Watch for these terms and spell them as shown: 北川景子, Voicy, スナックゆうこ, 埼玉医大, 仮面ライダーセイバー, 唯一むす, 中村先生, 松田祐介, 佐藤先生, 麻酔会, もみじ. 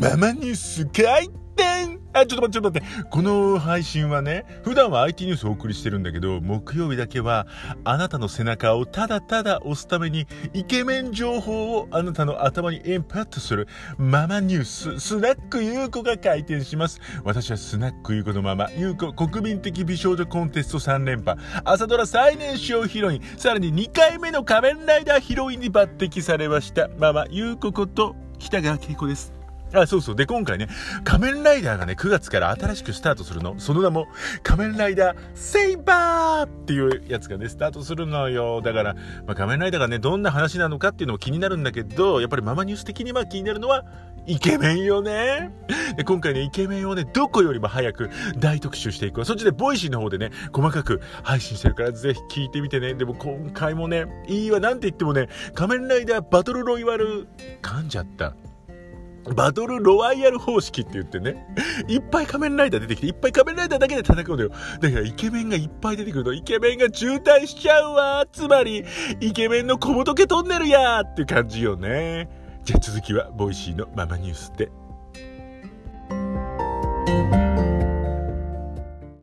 ママニュース開店。ちょっと待って。この配信はね、普段は IT ニュースをお送りしてるんだけど、木曜日だけはあなたの背中をただただ押すためにイケメン情報をあなたの頭にインパクトするママニュース、スナックゆうこが開店します。私はスナックゆうこのママ、ゆうこ国民的美少女コンテスト3連覇、朝ドラ最年少ヒロイン、さらに2回目の仮面ライダーヒロインに抜擢されました。ママゆうここと北川景子です。そうそう。で、今回ね、仮面ライダーがね、9月から新しくスタートするの。その名も、仮面ライダーセイバーっていうやつがね、スタートするのよ。だから、仮面ライダーがね、どんな話なのかっていうのも気になるんだけど、やっぱりママニュース的には気になるのは、イケメンよね。で、今回ね、イケメンをね、どこよりも早く大特集していくわ。そっちで、ボイシーの方でね、細かく配信してるから、ぜひ聞いてみてね。でも、今回もね、なんて言ってもね、仮面ライダーバトルロイヤル、噛んじゃった。バトルロワイヤル方式って言ってね、いっぱい仮面ライダー出てきて、いっぱい仮面ライダーだけで戦うのよ。だからイケメンがいっぱい出てくると、イケメンが渋滞しちゃうわ。つまりイケメンの小仏トンネルやーって感じよね。じゃあ続きはボイシーのママニュースで。